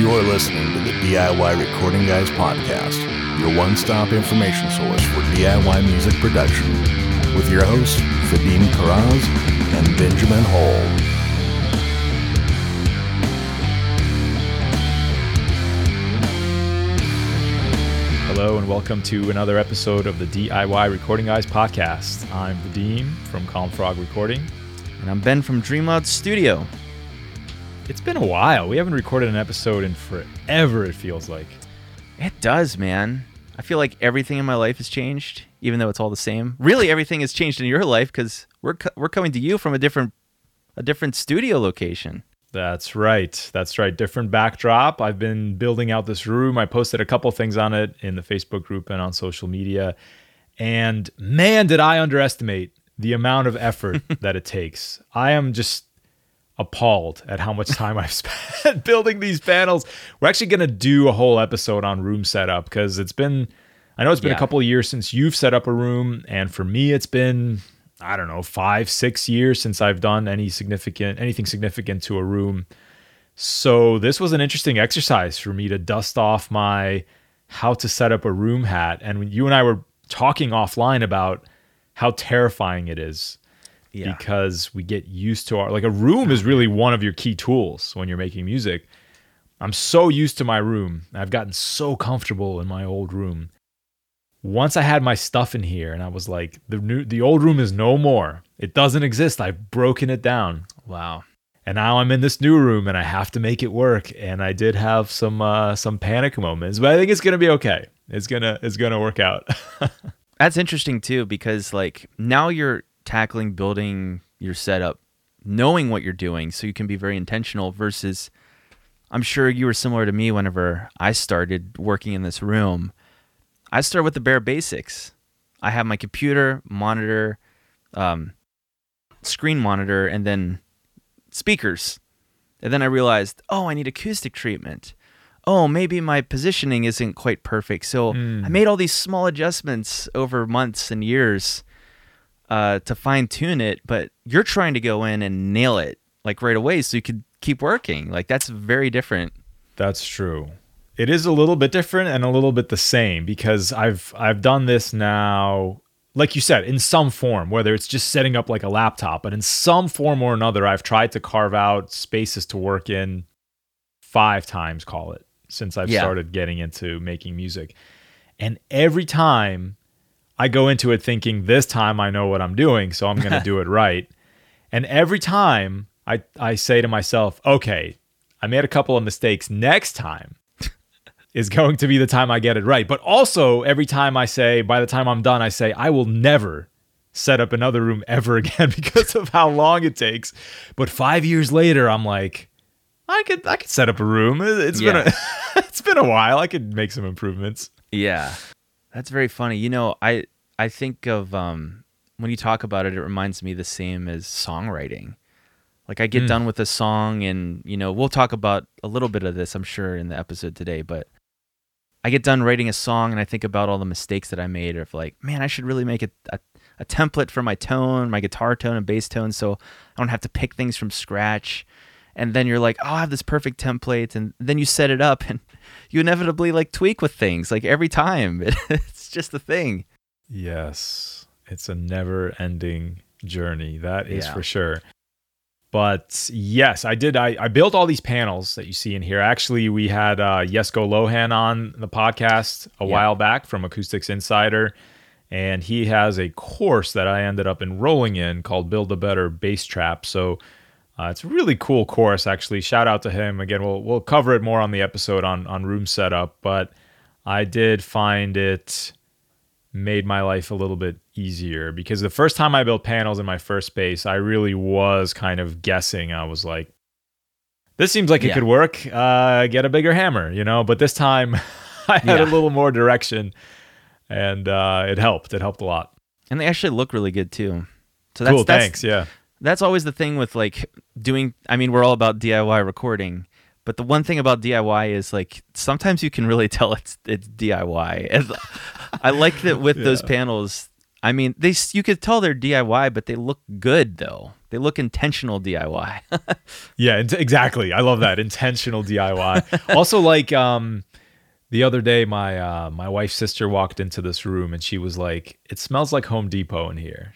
You are listening to the DIY Recording Guys Podcast, your one-stop information source for DIY music production, with your hosts, Vadim Karaz and Benjamin Hall. Hello and welcome to another episode of the DIY Recording Guys Podcast. I'm Vadim from Calm Frog Recording. And I'm Ben from Dream Loud Studio. It's been a while. We haven't recorded an episode in forever, it feels like. It does, man. I feel like everything in my life has changed, even though it's all the same. Really, everything has changed in your life because we're coming to you from a different studio location. That's right. Different backdrop. I've been building out this room. I posted a couple things on it in the Facebook group and on social media. And man, did I underestimate the amount of effort that it takes. I am just appalled at how much time I've spent building these panels. We're actually going to do a whole episode on room setup because it's been a couple of years since you've set up a room. And for me, it's been, I don't know, 5-6 years since I've done anything significant to a room. So this was an interesting exercise for me to dust off my how to set up a room hat. And when you and I were talking offline about how terrifying it is, because we get used to a room is really one of your key tools when you're making music. I'm so used to my room. I've gotten so comfortable in my old room. Once I had my stuff in here and I was like, the old room is no more. It doesn't exist. I've broken it down. Wow. And now I'm in this new room and I have to make it work. And I did have some panic moments, but I think it's going to be okay. It's going to work out. That's interesting too, because now you're tackling building your setup, knowing what you're doing so you can be very intentional versus I'm sure you were similar to me whenever I started working in this room. I start with the bare basics. I have my computer, monitor, screen monitor, and then speakers. And then I realized, I need acoustic treatment. Oh, maybe my positioning isn't quite perfect. So I made all these small adjustments over months and years to fine-tune it, but you're trying to go in and nail it right away so you could keep working. That's very different. That's true. It is a little bit different and a little bit the same because I've done this now, like you said, in some form, whether it's just setting up like a laptop, but in some form or another, I've tried to carve out spaces to work in 5 times, call it, since I've started getting into making music. And every time I go into it thinking, this time I know what I'm doing, so I'm going to do it right. And every time I say to myself, okay, I made a couple of mistakes, next time is going to be the time I get it right. But also, every time I say, by the time I'm done, I say, I will never set up another room ever again because of how long it takes. But 5 years later, I'm like, I could set up a room. It's been a while. I could make some improvements. Yeah. That's very funny. I think of, when you talk about it, it reminds me the same as songwriting. I get done with a song and, we'll talk about a little bit of this, I'm sure, in the episode today, but I get done writing a song and I think about all the mistakes that I made of man, I should really make a template for my tone, my guitar tone and bass tone, so I don't have to pick things from scratch. And then you're like, oh, I have this perfect template. And then you set it up and you inevitably tweak with things every time. It's just a thing. Yes. It's a never ending journey. That is for sure. But yes, I did. I built all these panels that you see in here. Actually, we had Yesco Lohan on the podcast a while back from Acoustics Insider. And he has a course that I ended up enrolling in called Build a Better Bass Trap. So it's a really cool course, actually. Shout out to him. Again, we'll cover it more on the episode on room setup. But I did find it made my life a little bit easier because the first time I built panels in my first space, I really was kind of guessing. I was like, this seems like it could work, get a bigger hammer, but this time I had a little more direction and it helped a lot. And they actually look really good too. So that's cool. Thanks. Yeah. That's always the thing with we're all about DIY recording. But the one thing about DIY is sometimes you can really tell it's DIY. And I like that with those panels, I mean, you could tell they're DIY, but they look good, though. They look intentional DIY. Yeah, exactly. I love that. Intentional DIY. Also, like, the other day, my wife's sister walked into this room, and she was like, it smells like Home Depot in here.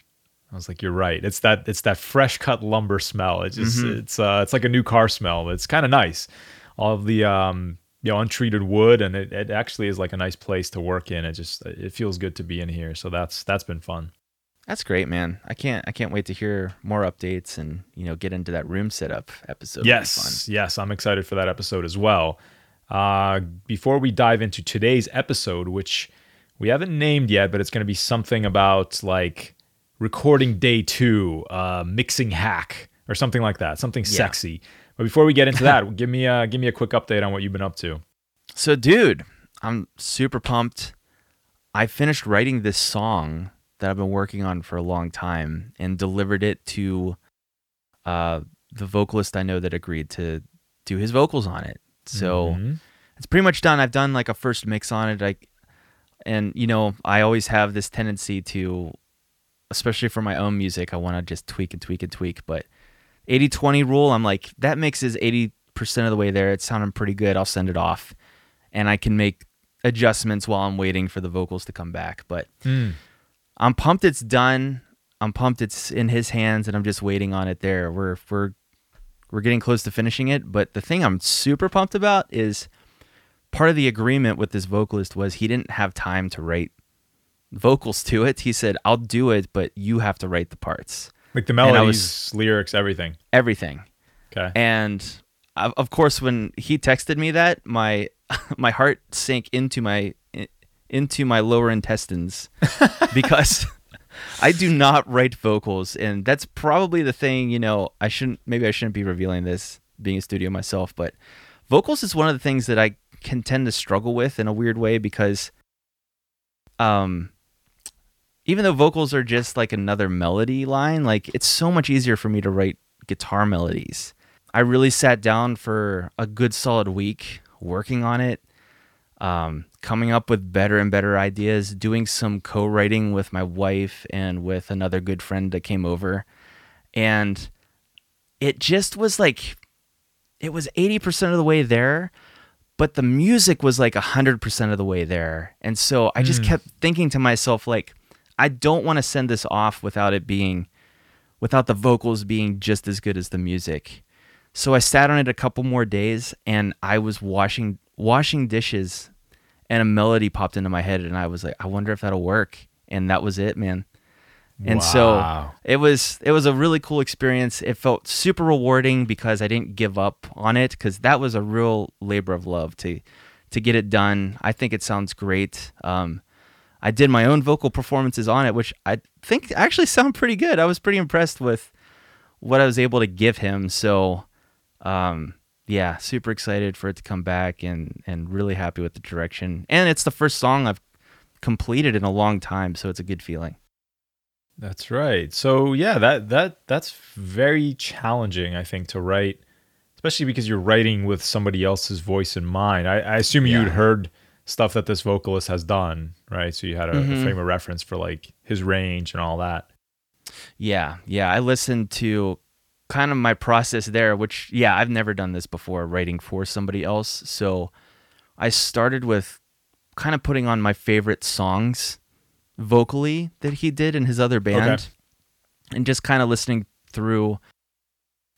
I was like, you're right. It's that fresh cut lumber smell. It's just, it's like a new car smell. It's kind of nice. All of the, untreated wood, and it actually is like a nice place to work in. It feels good to be in here. So that's been fun. That's great, man. I can't wait to hear more updates and, get into that room setup episode. Yes. I'm excited for that episode as well. Before we dive into today's episode, which we haven't named yet, but it's going to be something about like recording day 2, mixing hack or something like that, something sexy. But before we get into that, give me a quick update on what you've been up to. So, dude, I'm super pumped. I finished writing this song that I've been working on for a long time and delivered it to the vocalist I know that agreed to do his vocals on it. So It's pretty much done. I've done like a first mix on it. I always have this tendency to, especially for my own music, I want to just tweak. But 80-20 rule, I'm like, that mix is 80% of the way there. It's sounding pretty good. I'll send it off. And I can make adjustments while I'm waiting for the vocals to come back. But I'm pumped it's done. I'm pumped it's in his hands, and I'm just waiting on it there. We're getting close to finishing it. But the thing I'm super pumped about is part of the agreement with this vocalist was he didn't have time to write vocals to it. He said, I'll do it, but you have to write the parts. Like the melodies, lyrics, everything. Everything. Okay. And of course, when he texted me that, my heart sank into my lower intestines because I do not write vocals, and that's probably the thing. I shouldn't be revealing this, being a studio myself, but vocals is one of the things that I can tend to struggle with in a weird way because, even though vocals are just like another melody line, like it's so much easier for me to write guitar melodies. I really sat down for a good solid week working on it, coming up with better and better ideas, doing some co-writing with my wife and with another good friend that came over. And it just was like, it was 80% of the way there, but the music was like 100% of the way there. And so I just kept thinking to myself, like, I don't want to send this off without the vocals being just as good as the music. So I sat on it a couple more days, and I was washing dishes, and a melody popped into my head, and I was like, I wonder if that'll work. And that was it, man. And wow. So it was a really cool experience. It felt super rewarding because I didn't give up on it, because that was a real labor of love to get it done. I think it sounds great. I did my own vocal performances on it, which I think actually sound pretty good. I was pretty impressed with what I was able to give him. So, super excited for it to come back and really happy with the direction. And it's the first song I've completed in a long time, so it's a good feeling. That's right. So, yeah, that's very challenging, I think, to write, especially because you're writing with somebody else's voice in mind. I assume you'd heard stuff that this vocalist has done, right? So you had a frame of reference for like his range and all that. Yeah. I listened to kind of my process there, which I've never done this before, writing for somebody else. So I started with kind of putting on my favorite songs vocally that he did in his other band, and just kind of listening through,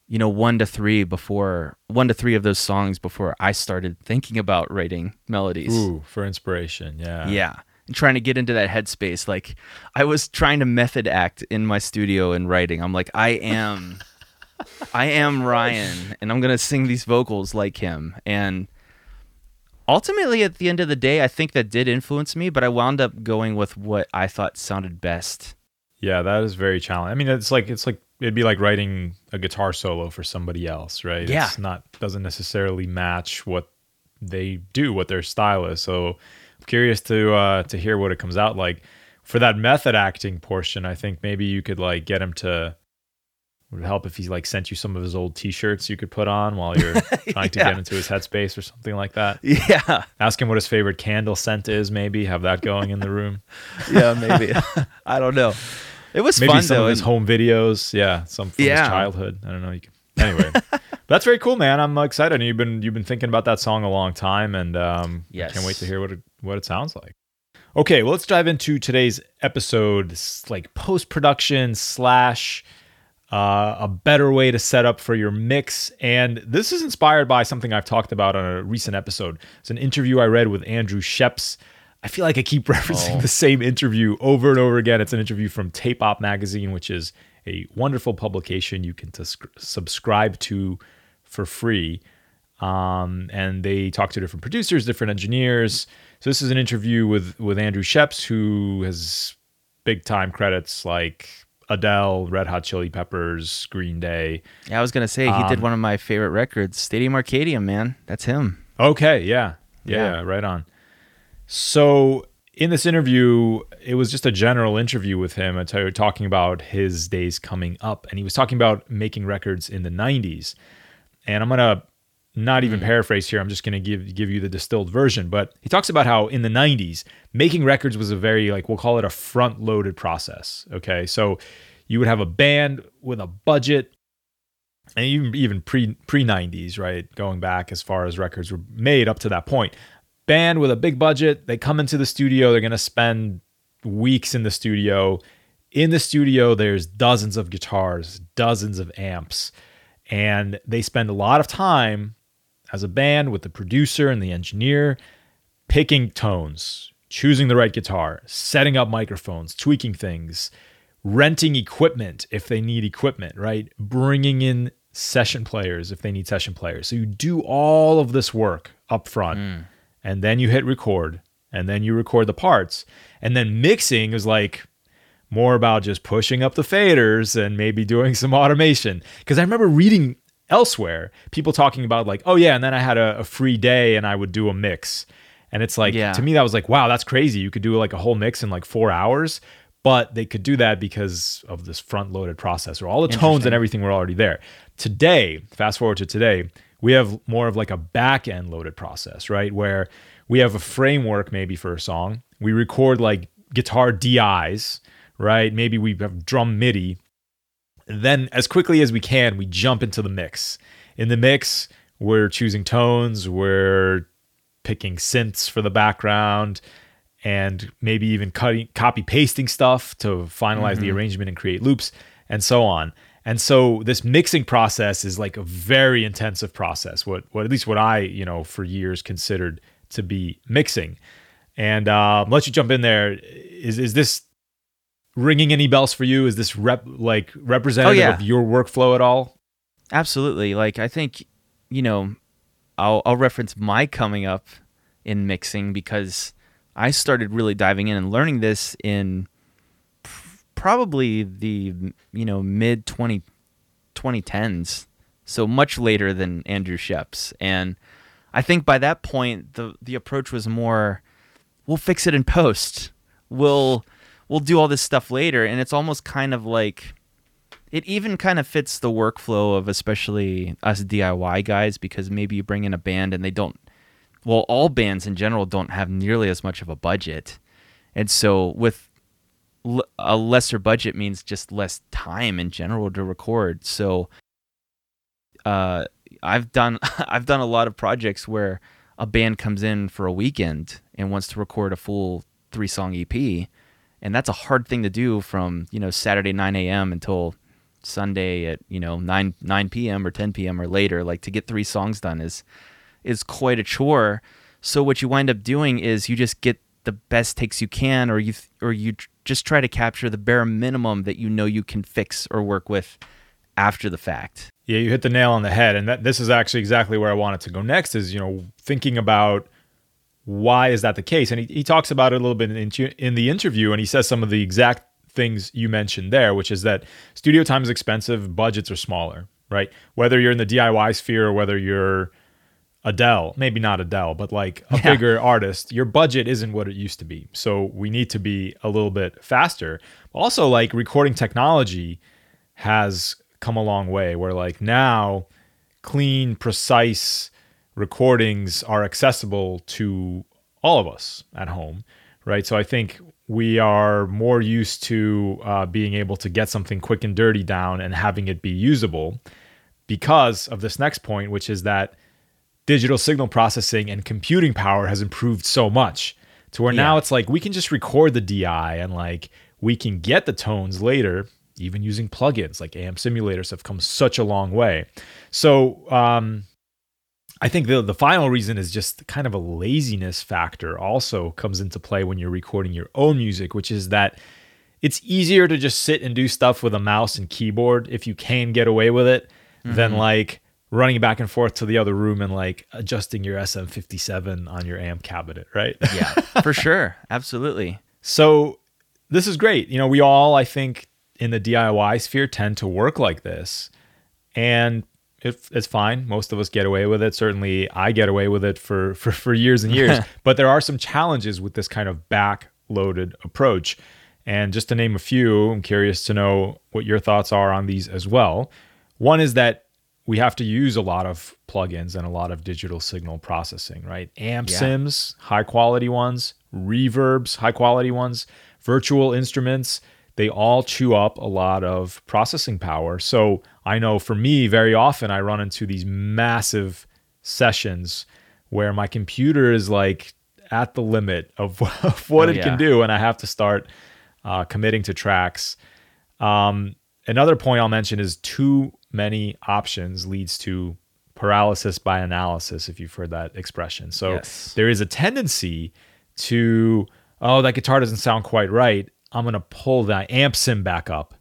1 to 3 of those songs before I started thinking about writing melodies. Ooh, for inspiration, yeah. Yeah, and trying to get into that headspace. Like, I was trying to method act in my studio and writing. I'm like, I am Ryan, and I'm going to sing these vocals like him. And ultimately, at the end of the day, I think that did influence me, but I wound up going with what I thought sounded best. Yeah, that is very challenging. I mean, it's like it'd be like writing a guitar solo for somebody else, right? Yeah. Doesn't necessarily match what they do, what their style is. So I'm curious to hear what it comes out like. For that method acting portion, I think maybe you could like get him to It would help if he like sent you some of his old T-shirts you could put on while you're trying to get into his headspace or something like that. Yeah. Ask him what his favorite candle scent is. Maybe have that going in the room. Yeah, maybe. I don't know. It was maybe fun some though. Of his home videos. Yeah, some from his childhood. I don't know. You can, anyway, that's very cool, man. I'm excited. You've been thinking about that song a long time, and I can't wait to hear what it sounds like. Okay, well, let's dive into today's episode. It's like post-production / a better way to set up for your mix. And this is inspired by something I've talked about on a recent episode. It's an interview I read with Andrew Scheps. I feel like I keep referencing the same interview over and over again. It's an interview from Tape Op Magazine, which is a wonderful publication you can subscribe to for free. And they talk to different producers, different engineers. So this is an interview with Andrew Scheps, who has big time credits like Adele, Red Hot Chili Peppers, Green Day. Yeah, I was gonna say he did one of my favorite records, Stadium Arcadium, man. That's him. Okay, yeah, right on. So in this interview, it was just a general interview with him. I was talking about his days coming up, and he was talking about making records in the '90s. And I'm gonna not even paraphrase here. I'm just going to give you the distilled version. But he talks about how in the '90s, making records was a very, like, we'll call it a front-loaded process, okay? So you would have a band with a budget, and even pre-'90s, right, going back as far as records were made up to that point. Band with a big budget, they come into the studio, they're going to spend weeks in the studio. In the studio, there's dozens of guitars, dozens of amps, and they spend a lot of time as a band with the producer and the engineer, picking tones, choosing the right guitar, setting up microphones, tweaking things, renting equipment if they need equipment, right? Bringing in session players if they need session players. So you do all of this work up front, and then you hit record, and then you record the parts. And then mixing is like more about just pushing up the faders and maybe doing some automation. Because I remember reading elsewhere, people talking about like, and then I had a free day and I would do a mix. And it's like, to me, that was like, wow, that's crazy. You could do like a whole mix in like 4 hours, but they could do that because of this front-loaded process where all the tones and everything were already there. Today, fast forward to today, we have more of like a back-end loaded process, right? Where we have a framework maybe for a song. We record like guitar DIs, right? Maybe we have drum MIDI. Then as quickly as we can, we jump into the mix. In the mix, we're choosing tones, we're picking synths for the background, and maybe even copy-pasting stuff to finalize the arrangement and create loops, and so on. And so this mixing process is like a very intensive process, what at least what I, for years considered to be mixing. And let you jump in there. Is this ringing any bells for you? Is this representative of your workflow at all? Absolutely. Like, I think, I'll reference my coming up in mixing because I started really diving in and learning this in probably the, mid 2010s. So much later than Andrew Scheps. And I think by that point, the approach was more, we'll fix it in post. We'll do all this stuff later, and it's almost kind of like, it even kind of fits the workflow of especially us DIY guys, because maybe you bring in a band and they don't, well, all bands in general don't have nearly as much of a budget. And so with a lesser budget means just less time in general to record. So I've done a lot of projects where a band comes in for a weekend and wants to record a full 3-song EP. And that's a hard thing to do from, Saturday 9 a.m. until Sunday at, 9 p.m. or 10 p.m. or later. Like, to get 3 songs done is quite a chore. So what you wind up doing is you just get the best takes you can, or you just try to capture the bare minimum that you can fix or work with after the fact. Yeah, you hit the nail on the head. And this is actually exactly where I wanted to go next is, thinking about, why is that the case? And he talks about it a little bit in the interview, and he says some of the exact things you mentioned there, which is that studio time is expensive, budgets are smaller, right? Whether you're in the DIY sphere or whether you're Adele, maybe not Adele, but like a bigger artist, your budget isn't what it used to be. So we need to be a little bit faster. Also, like, recording technology has come a long way, where like now clean, precise recordings are accessible to all of us at home, right? So I think we are more used to being able to get something quick and dirty down and having it be usable because of this next point, which is that digital signal processing and computing power has improved so much to where now it's like we can just record the DI and like we can get the tones later, even using plugins like amp simulators have come such a long way. So I think the final reason is just kind of a laziness factor also comes into play when you're recording your own music, which is that it's easier to just sit and do stuff with a mouse and keyboard if you can get away with it than like running back and forth to the other room and like adjusting your SM57 on your amp cabinet, right? Yeah, for sure. Absolutely. So this is great. You know, we all, I think, in the DIY sphere tend to work like this, and it's fine. Most of us get away with it. Certainly I get away with it for years and years, but there are some challenges with this kind of back-loaded approach. And just to name a few, I'm curious to know what your thoughts are on these as well. One is that we have to use a lot of plugins and a lot of digital signal processing, right? Amp sims, high-quality ones, reverbs, high-quality ones, virtual instruments, they all chew up a lot of processing power. So I know for me, very often I run into these massive sessions where my computer is like at the limit of what it can do, and I have to start committing to tracks. Another point I'll mention is too many options leads to paralysis by analysis, if you've heard that expression. So there is a tendency to, oh, that guitar doesn't sound quite right, I'm going to pull that amp sim back up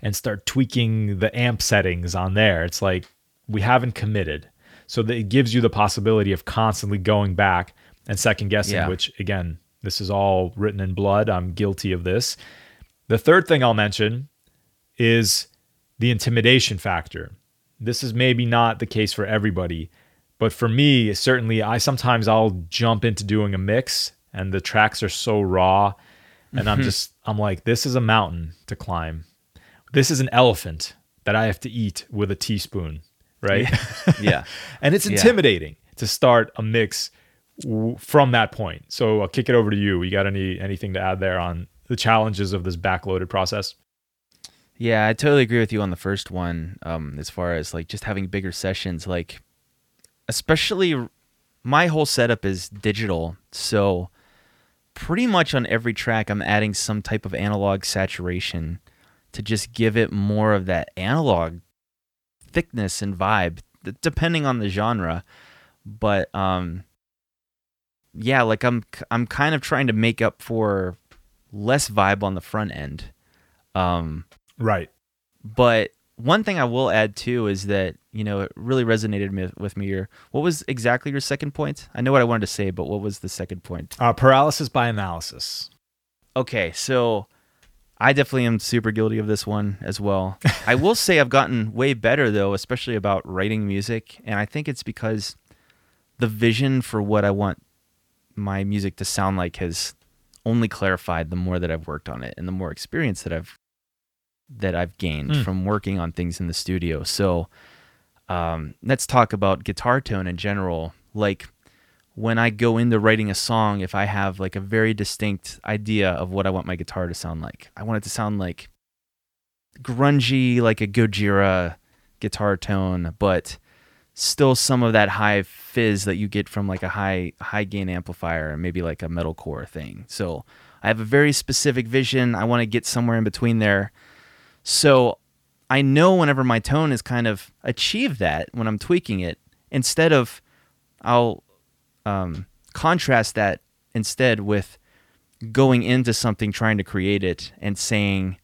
and start tweaking the amp settings on there. It's like we haven't committed. So that it gives you the possibility of constantly going back and second guessing, which again, this is all written in blood. I'm guilty of this. The third thing I'll mention is the intimidation factor. This is maybe not the case for everybody, but for me, certainly I'll jump into doing a mix and the tracks are so raw. And I'm like, this is a mountain to climb. This is an elephant that I have to eat with a teaspoon, right? Yeah. And it's intimidating to start a mix from that point. So I'll kick it over to you. You got anything to add there on the challenges of this backloaded process? Yeah, I totally agree with you on the first one. As far as like just having bigger sessions, like especially my whole setup is digital, so pretty much on every track, I'm adding some type of analog saturation to just give it more of that analog thickness and vibe, depending on the genre. But like I'm kind of trying to make up for less vibe on the front end. Right. But one thing I will add too is that, you know, it really resonated with me. What was exactly your second point? I know what I wanted to say, but what was the second point? Paralysis by analysis. Okay, so I definitely am super guilty of this one as well. I will say I've gotten way better though, especially about writing music, and I think it's because the vision for what I want my music to sound like has only clarified the more that I've worked on it and the more experience that I've gained from working on things in the studio. So let's talk about guitar tone in general. Like when I go into writing a song, if I have like a very distinct idea of what I want my guitar to sound like, I want it to sound like grungy, like a Gojira guitar tone, but still some of that high fizz that you get from like a high gain amplifier and maybe like a metalcore thing. So I have a very specific vision. I want to get somewhere in between there. So I know whenever my tone is kind of achieved that, when I'm tweaking it, instead of I'll contrast that instead with going into something, trying to create it and saying,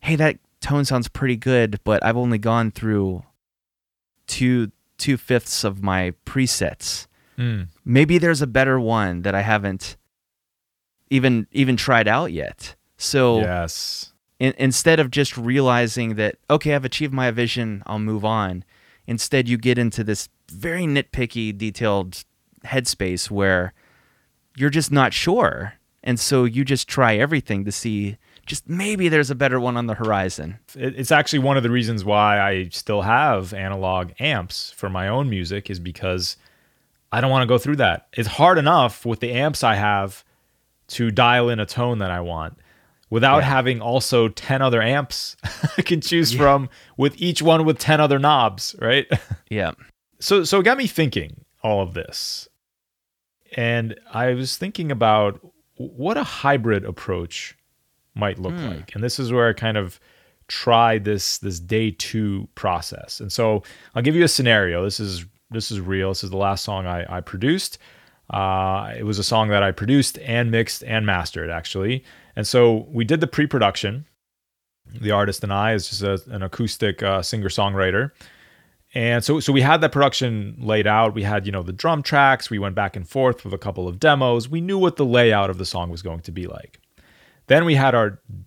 hey, that tone sounds pretty good, but I've only gone through two-fifths of my presets. Maybe there's a better one that I haven't even tried out yet. So instead of just realizing that, okay, I've achieved my vision, I'll move on, instead you get into this very nitpicky, detailed headspace where you're just not sure. And so you just try everything to see just maybe there's a better one on the horizon. It's actually one of the reasons why I still have analog amps for my own music, is because I don't want to go through that. It's hard enough with the amps I have to dial in a tone that I want without having also 10 other amps I can choose from, with each one with 10 other knobs, right? Yeah. So it got me thinking all of this. And I was thinking about what a hybrid approach might look like. And this is where I kind of tried this day 2 process. And so I'll give you a scenario. This is real. This is the last song I produced. It was a song that I produced and mixed and mastered, actually. And so we did the pre-production. The artist and I is just an acoustic singer-songwriter. And so we had that production laid out. We had, the drum tracks. We went back and forth with a couple of demos. We knew what the layout of the song was going to be like. Then we had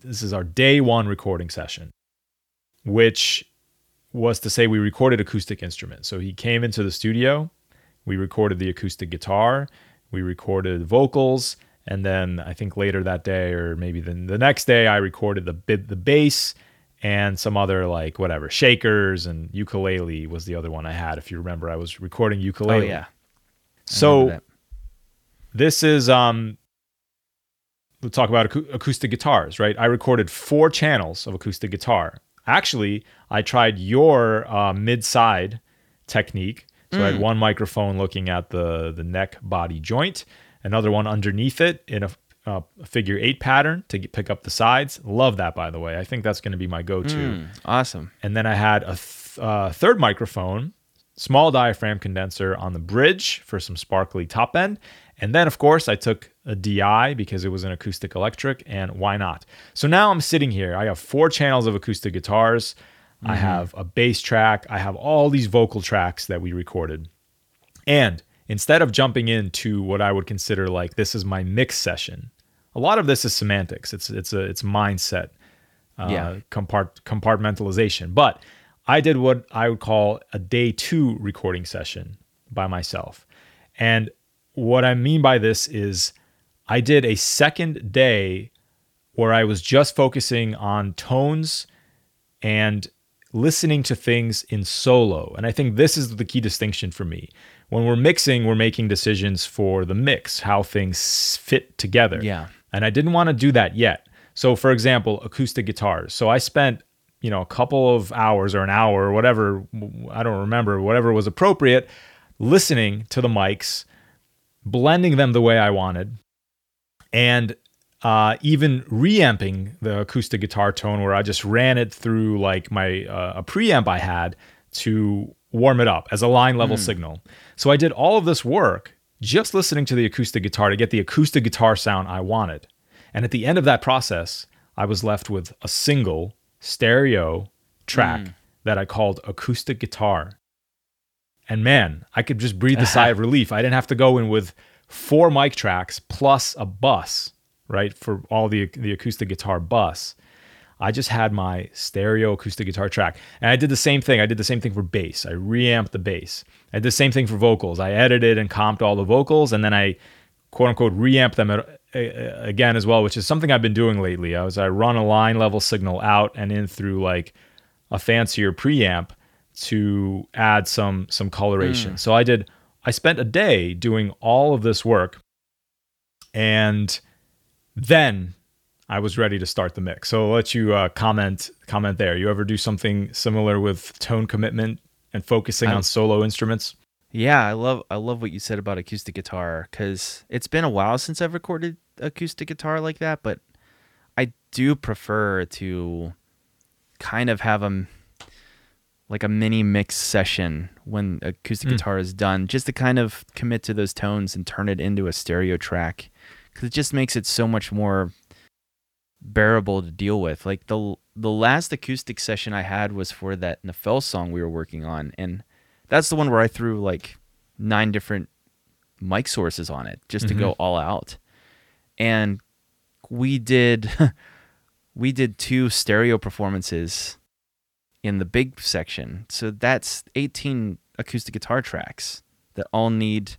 this is our day 1 recording session, which was to say we recorded acoustic instruments. So he came into the studio, we recorded the acoustic guitar, we recorded vocals, and then I think later that day or maybe the next day I recorded the bass and some other shakers, and ukulele was the other one I had. If you remember, I was recording ukulele. Oh, yeah. So this is... We'll talk about acoustic guitars, right? I recorded 4 channels of acoustic guitar. Actually, I tried your mid-side technique. So I had one microphone looking at the neck body joint, another one underneath it in a figure 8 pattern to pick up the sides. Love that, by the way. I think that's going to be my go-to. Awesome. And then I had a third microphone, small diaphragm condenser on the bridge for some sparkly top end. And then, of course, I took a DI because it was an acoustic electric, and why not? So now I'm sitting here. I have 4 channels of acoustic guitars. Mm-hmm. I have a bass track. I have all these vocal tracks that we recorded. And instead of jumping into what I would consider this is my mix session, a lot of this is semantics. It's mindset, compartmentalization. But I did what I would call a day 2 recording session by myself. And what I mean by this is I did a second day where I was just focusing on tones and listening to things in solo. And I think this is the key distinction for me. When we're mixing, we're making decisions for the mix, how things fit together. Yeah. And I didn't want to do that yet. So for example, acoustic guitars. So I spent, a couple of hours or an hour or whatever, I don't remember, whatever was appropriate, listening to the mics, blending them the way I wanted, and even reamping the acoustic guitar tone where I just ran it through a preamp I had to warm it up as a line level signal. So I did all of this work just listening to the acoustic guitar to get the acoustic guitar sound I wanted. And at the end of that process, I was left with a single stereo track that I called acoustic guitar. And man, I could just breathe a sigh of relief. I didn't have to go in with 4 mic tracks plus a bus, right? For all the acoustic guitar bus. I just had my stereo acoustic guitar track. And I did the same thing. I did the same thing for bass. I reamped the bass. I did the same thing for vocals. I edited and comped all the vocals. And then I, quote unquote, reamped them again as well, which is something I've been doing lately. I run a line level signal out and in through a fancier preamp to add some coloration. So I spent a day doing all of this work, and then I was ready to start the mix. So I'll let you comment there. You ever do something similar with tone commitment and focusing on solo instruments? Yeah, I love what you said about acoustic guitar, because it's been a while since I've recorded acoustic guitar like that, but I do prefer to kind of have them like a mini mix session when acoustic guitar is done, just to kind of commit to those tones and turn it into a stereo track, because it just makes it so much more bearable to deal with. Like the last acoustic session I had was for that Nafel song we were working on, and that's the one where I threw 9 different mic sources on it just to go all out. And we did 2 stereo performances in the big section. So that's 18 acoustic guitar tracks that all need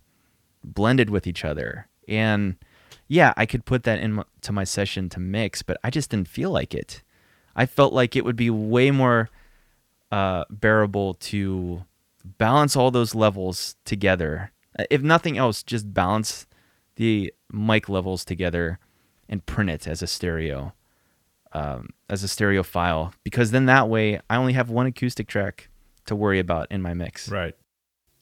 blended with each other. And yeah, I could put that into my session to mix, but I just didn't feel like it. I felt like it would be way more bearable to balance all those levels together. If nothing else, just balance the mic levels together and print it as a stereo file, because then that way I only have one acoustic track to worry about in my mix. Right.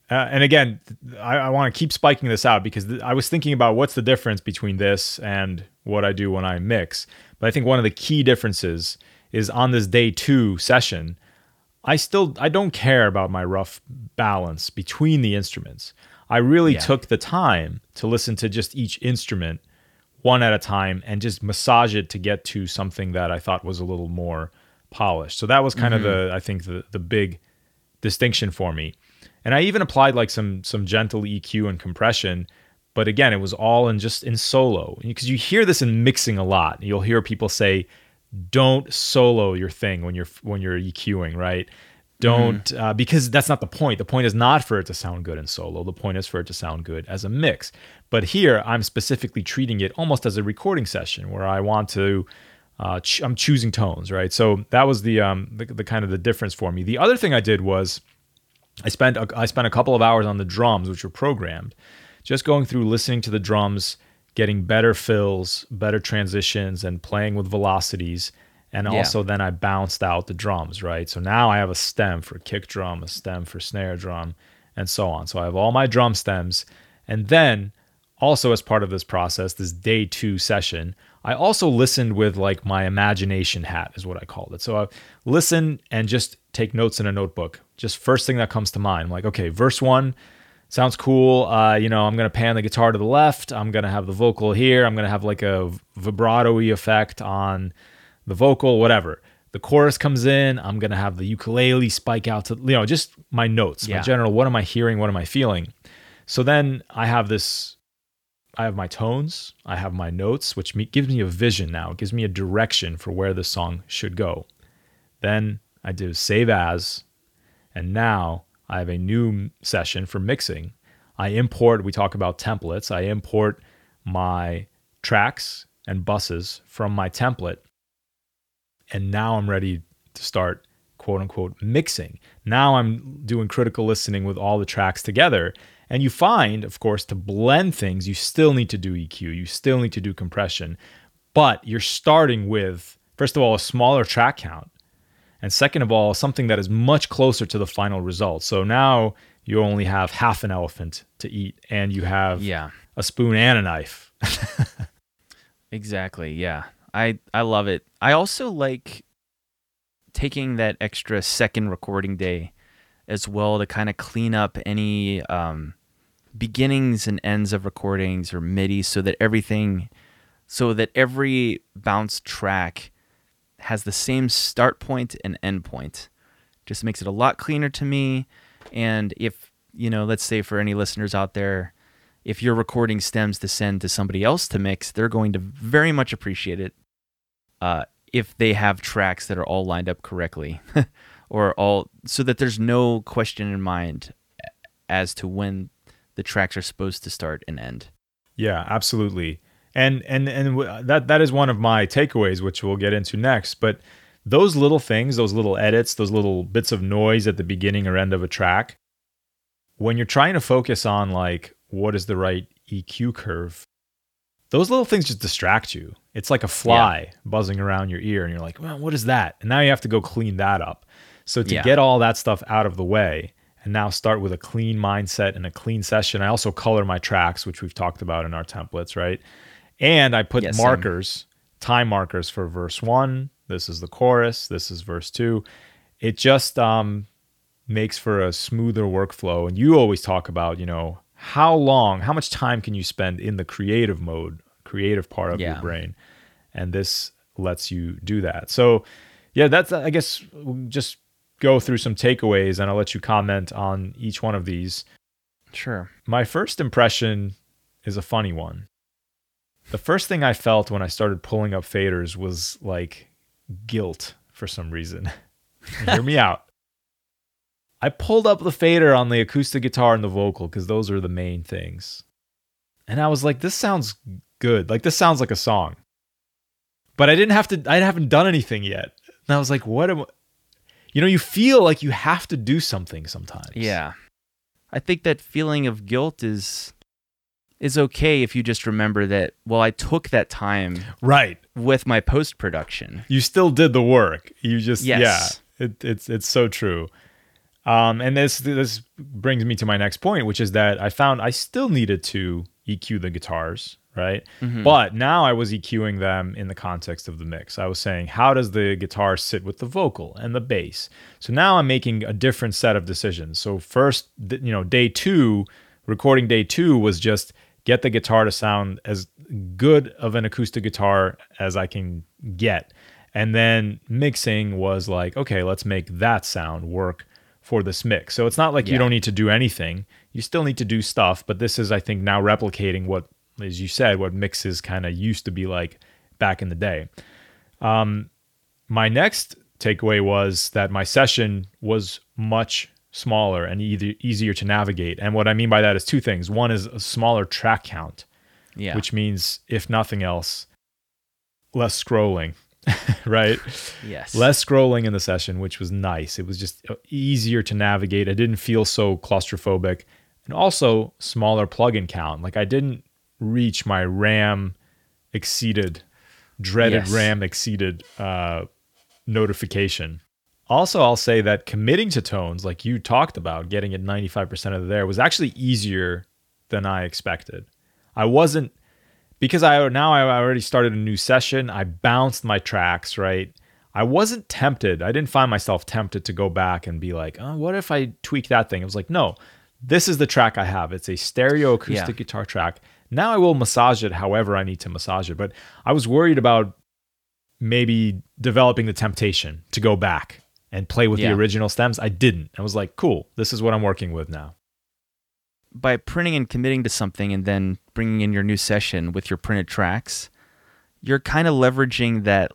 And again, I want to keep spiking this out because I was thinking about what's the difference between this and what I do when I mix. But I think one of the key differences is on this day 2 session, I don't care about my rough balance between the instruments. I really took the time to listen to just each instrument one at a time and just massage it to get to something that I thought was a little more polished. So that was kind of the big distinction for me. And I even applied like some gentle EQ and compression, but again, it was all in solo. Because you hear this in mixing a lot. You'll hear people say, "Don't solo your thing when you're EQing, right? Because that's not the point. The point is not for it to sound good in solo. The point is for it to sound good as a mix. But here, I'm specifically treating it almost as a recording session where I want to. I'm choosing tones, right? So that was the kind of the difference for me. The other thing I did was I spent a couple of hours on the drums, which were programmed, just going through listening to the drums, getting better fills, better transitions, and playing with velocities. And also then I bounced out the drums, right? So now I have a stem for kick drum, a stem for snare drum, and so on. So I have all my drum stems. And then also as part of this process, this day 2 session, I also listened with like my imagination hat is what I called it. So I listen and just take notes in a notebook. Just first thing that comes to mind. I'm like, okay, verse 1 sounds cool. I'm going to pan the guitar to the left. I'm going to have the vocal here. I'm going to have like a vibrato-y effect on the vocal, whatever. The chorus comes in. I'm going to have the ukulele spike out to, just my notes, my general, what am I hearing? What am I feeling? So then I have my tones. I have my notes, which gives me a vision now. It gives me a direction for where the song should go. Then I do save as, and now I have a new session for mixing. We talk about templates. I import my tracks and buses from my template. And now I'm ready to start, quote unquote, mixing. Now I'm doing critical listening with all the tracks together. And you find, of course, to blend things, you still need to do EQ, you still need to do compression, but you're starting with, first of all, a smaller track count. And second of all, something that is much closer to the final result. So now you only have half an elephant to eat and you have a spoon and a knife. Exactly, yeah. I love it. I also like taking that extra second recording day as well to kind of clean up any beginnings and ends of recordings or MIDI so that every bounce track has the same start point and end point. Just makes it a lot cleaner to me. And if, let's say for any listeners out there, if you're recording stems to send to somebody else to mix, they're going to very much appreciate it. If they have tracks that are all lined up correctly or all so that there's no question in mind as to when the tracks are supposed to start and end. Yeah, absolutely. And that is one of my takeaways, which we'll get into next. But those little things, those little edits, those little bits of noise at the beginning or end of a track, when you're trying to focus on like what is the right EQ curve, those little things just distract you. It's like a fly buzzing around your ear and you're like, well, what is that? And now you have to go clean that up. So to get all that stuff out of the way and now start with a clean mindset and a clean session. I also color my tracks, which we've talked about in our templates, right? And I put markers, time markers for verse 1. This is the chorus. This is verse 2. It just makes for a smoother workflow. And you always talk about, how much time can you spend in the creative mode, creative part of your brain? And this lets you do that. So that's, I guess, we'll just go through some takeaways and I'll let you comment on each one of these. Sure. My first impression is a funny one. The first thing I felt when I started pulling up faders was like guilt for some reason. Hear me out. I pulled up the fader on the acoustic guitar and the vocal because those are the main things. And I was like, this sounds good. Like, this sounds like a song. But I haven't done anything yet. And I was like, what am I? You know, you feel like you have to do something sometimes. Yeah. I think that feeling of guilt is okay if you just remember that, well, I took that time right with my post-production. You still did the work. You just, yes. Yeah, it's so true. And this brings me to my next point, which is that I found I still needed to EQ the guitars, right? Mm-hmm. But now I was EQing them in the context of the mix. I was saying, how does the guitar sit with the vocal and the bass? So now I'm making a different set of decisions. So first, you know, recording day two was just get the guitar to sound as good of an acoustic guitar as I can get. And then mixing was like, okay, let's make that sound work for this mix. So it's not like you don't need to do anything. You still need to do stuff, but this is, I think, now replicating what, as you said, what mixes kind of used to be like back in the day. My next takeaway was that my session was much smaller and easier to navigate. And what I mean by that is two things. One is a smaller track count, which means, if nothing else, less scrolling. Right? Yes. Less scrolling in the session, which was nice. It was just easier to navigate. I didn't feel so claustrophobic. And also smaller plugin count. Like, I didn't reach my RAM exceeded notification. Also, I'll say that committing to tones, like you talked about, getting at 95% of there was actually easier than I expected. I wasn't. Because I already started a new session, I bounced my tracks, right? I wasn't tempted. I didn't find myself tempted to go back and be like, oh, what if I tweak that thing? It was like, no, this is the track I have. It's a stereo acoustic guitar track. Now I will massage it however I need to massage it. But I was worried about maybe developing the temptation to go back and play with the original stems. I didn't. I was like, cool, this is what I'm working with now. By printing and committing to something and then bringing in your new session with your printed tracks, you're kind of leveraging that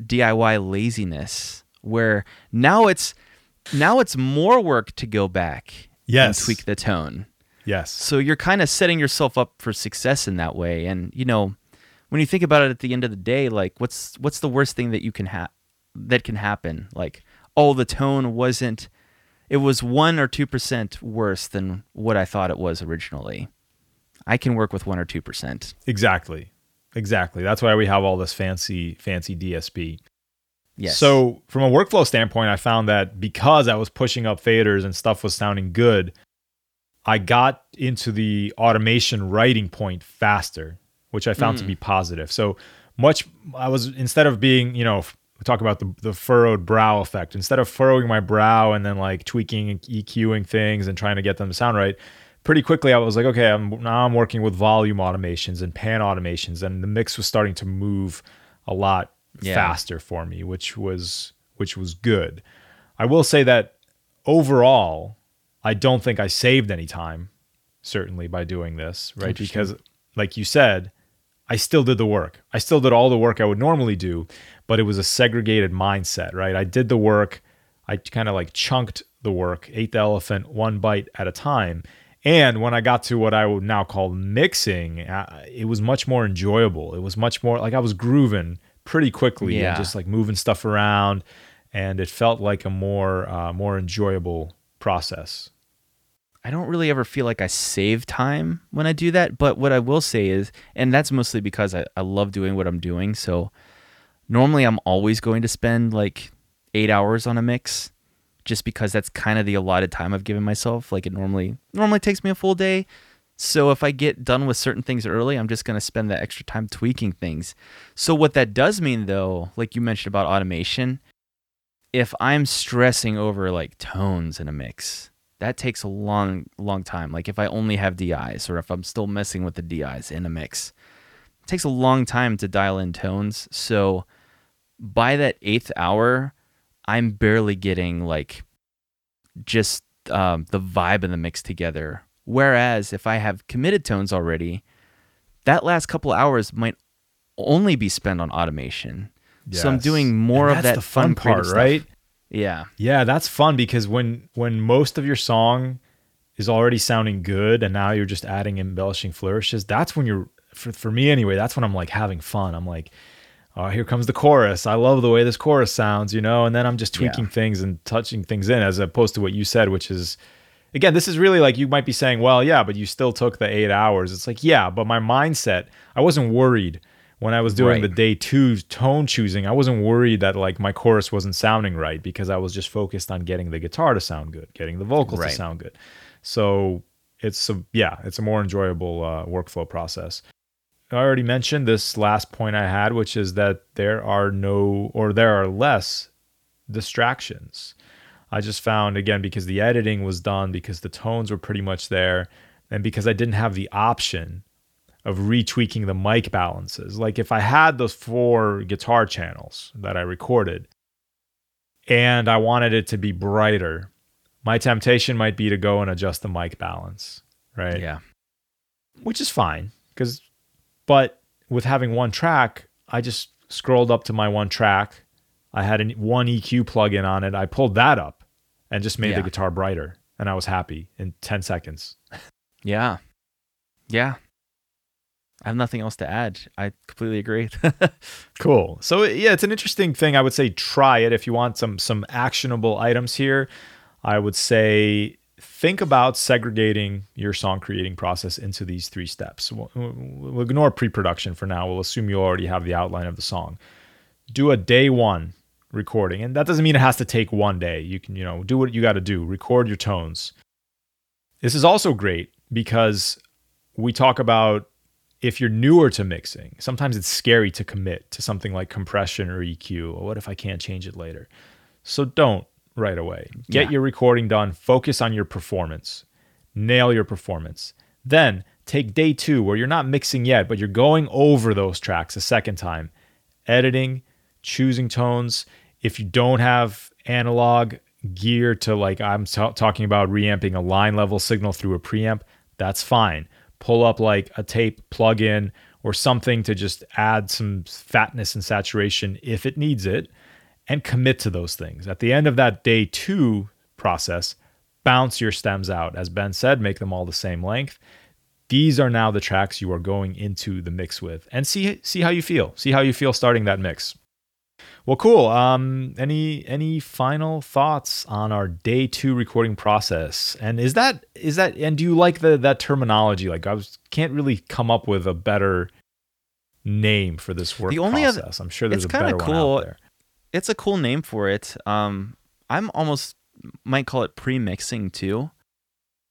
DIY laziness where now it's more work to go back and tweak the tone. Yes. So you're kind of setting yourself up for success in that way. And, you know, when you think about it at the end of the day, like what's the worst thing that you can that can happen? Like, oh, the tone wasn't... It was 1 or 2% worse than what I thought it was originally. I can work with 1 or 2%. Exactly. That's why we have all this fancy DSP. Yes. So from a workflow standpoint, I found that because I was pushing up faders and stuff was sounding good, I got into the automation writing point faster, which I found to be positive. So instead of being, you know, we talk about the furrowed brow effect. Instead of furrowing my brow and then like tweaking and EQing things and trying to get them to sound right, pretty quickly I was like, okay, now I'm working with volume automations and pan automations, and the mix was starting to move a lot faster for me, which was good. I will say that overall, I don't think I saved any time, certainly by doing this, right? Because like you said, I still did the work. I still did all the work I would normally do, but it was a segregated mindset, right? I did the work. I kind of like chunked the work, ate the elephant one bite at a time. And when I got to what I would now call mixing, it was much more enjoyable. It was much more like I was grooving pretty quickly and just like moving stuff around. And it felt like a more enjoyable process. I don't really ever feel like I save time when I do that. But what I will say is, and that's mostly because I love doing what I'm doing. So normally I'm always going to spend like 8 hours on a mix just because that's kind of the allotted time I've given myself. Like it normally takes me a full day. So if I get done with certain things early, I'm just going to spend that extra time tweaking things. So what that does mean though, like you mentioned about automation, if I'm stressing over like tones in a mix, that takes a long, long time. Like if I only have DIs or if I'm still messing with the DIs in a mix, it takes a long time to dial in tones. So by that 8th hour, I'm barely getting like just the vibe of the mix together. Whereas if I have committed tones already, that last couple hours might only be spent on automation. Yes. So I'm doing more of that the fun part, right? Stuff. Yeah. Yeah, that's fun because when most of your song is already sounding good and now you're just adding embellishing flourishes, that's when you're for me anyway, that's when I'm like having fun. I'm like, oh, here comes the chorus. I love the way this chorus sounds, you know? And then I'm just tweaking things and touching things in, as opposed to what you said, which is, again, this is really like, you might be saying, well, yeah, but you still took the 8 hours. It's like, yeah, but my mindset, I wasn't worried when I was doing the day two tone choosing. I wasn't worried that like my chorus wasn't sounding right, because I was just focused on getting the guitar to sound good, getting the vocals to sound good. So it's a, it's a more enjoyable workflow process. I already mentioned this last point I had, which is that there are less distractions. I just found, again, because the editing was done, because the tones were pretty much there, and because I didn't have the option of retweaking the mic balances. Like if I had those 4 guitar channels that I recorded and I wanted it to be brighter, my temptation might be to go and adjust the mic balance, right? Yeah. Which is fine, but with having one track, I just scrolled up to my one track. I had one EQ plug-in on it. I pulled that up and just made the guitar brighter, and I was happy in 10 seconds. Yeah. I have nothing else to add. I completely agree. Cool. So yeah, it's an interesting thing. I would say try it. If you want some actionable items here, I would say think about segregating your song creating process into these 3 steps. We'll ignore pre-production for now. We'll assume you already have the outline of the song. Do a day one recording. And that doesn't mean it has to take one day. You can, do what you got to do. Record your tones. This is also great because we talk about if you're newer to mixing, sometimes it's scary to commit to something like compression or EQ. Or what if I can't change it later? So don't right away. Get your recording done. Focus on your performance. Nail your performance. Then take day 2 where you're not mixing yet, but you're going over those tracks a second time. Editing, choosing tones. If you don't have analog gear to, like I'm talking about, reamping a line level signal through a preamp, that's fine. Pull up like a tape plug-in or something to just add some fatness and saturation if it needs it, and commit to those things. At the end of that day 2 process, bounce your stems out. As Ben said, make them all the same length. These are now the tracks you are going into the mix with, and see how you feel. See how you feel starting that mix. Well, cool. Any final thoughts on our day 2 recording process? And is that? And do you like that terminology? Like can't really come up with a better name for this work process. I'm sure there's a better one out there. It's a cool name for it. I'm almost might call it pre-mixing too,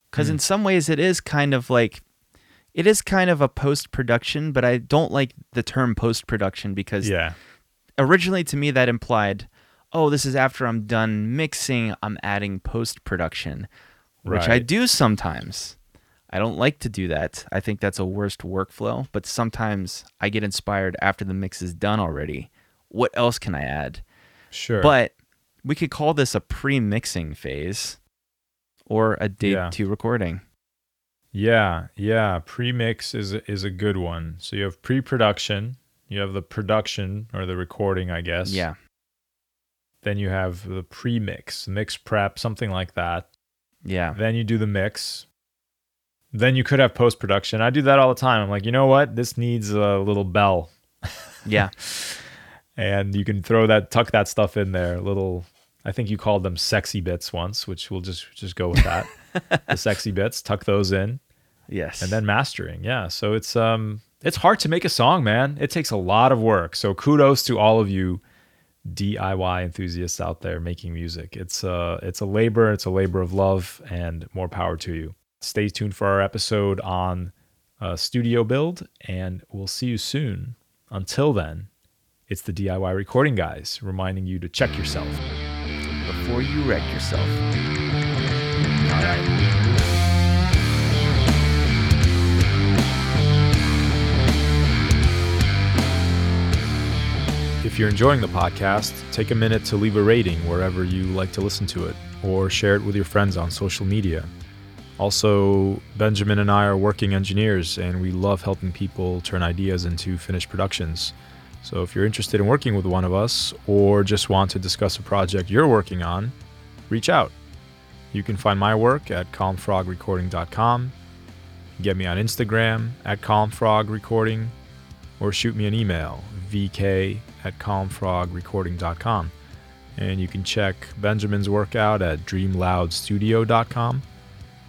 because in some ways it is kind of like. It is kind of a post-production, but I don't like the term post-production because originally to me that implied, oh, this is after I'm done mixing, I'm adding post-production, which I do sometimes. I don't like to do that. I think that's a worst workflow, but sometimes I get inspired after the mix is done already. What else can I add? Sure. But we could call this a pre-mixing phase or a day 2 recording. Yeah. Pre-mix is a good one. So you have pre-production, you have the production or the recording, I guess. Yeah. Then you have the pre-mix, mix prep, something like that. Yeah. Then you do the mix. Then you could have post-production. I do that all the time. I'm like, you know what? This needs a little bell. Yeah. And you can tuck that stuff in there. I think you called them sexy bits once, which we'll just go with that. The sexy bits, tuck those in. Yes. And then mastering. Yeah. So it's hard to make a song, man. It takes a lot of work. So kudos to all of you DIY enthusiasts out there making music. It's a labor of love, and more power to you. Stay tuned for our episode on studio build, and we'll see you soon. Until then, it's the DIY Recording Guys reminding you to check yourself before you wreck yourself. All right. If you're enjoying the podcast, take a minute to leave a rating wherever you like to listen to it, or share it with your friends on social media. Also, Benjamin and I are working engineers, and we love helping people turn ideas into finished productions. So if you're interested in working with one of us, or just want to discuss a project you're working on, reach out. You can find my work at calmfrogrecording.com. Get me on Instagram at Calm Frog Recording, or shoot me an email, vk@calmfrogrecording.com. And you can check Benjamin's work out at dreamloudstudio.com.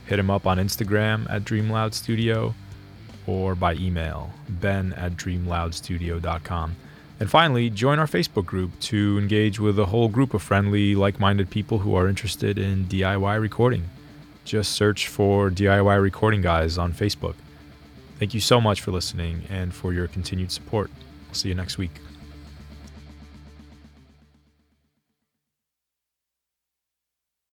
Hit him up on Instagram at dreamloudstudio, or by email, ben@dreamloudstudio.com. And finally, join our Facebook group to engage with a whole group of friendly, like-minded people who are interested in DIY recording. Just search for DIY Recording Guys on Facebook. Thank you so much for listening and for your continued support. I'll see you next week.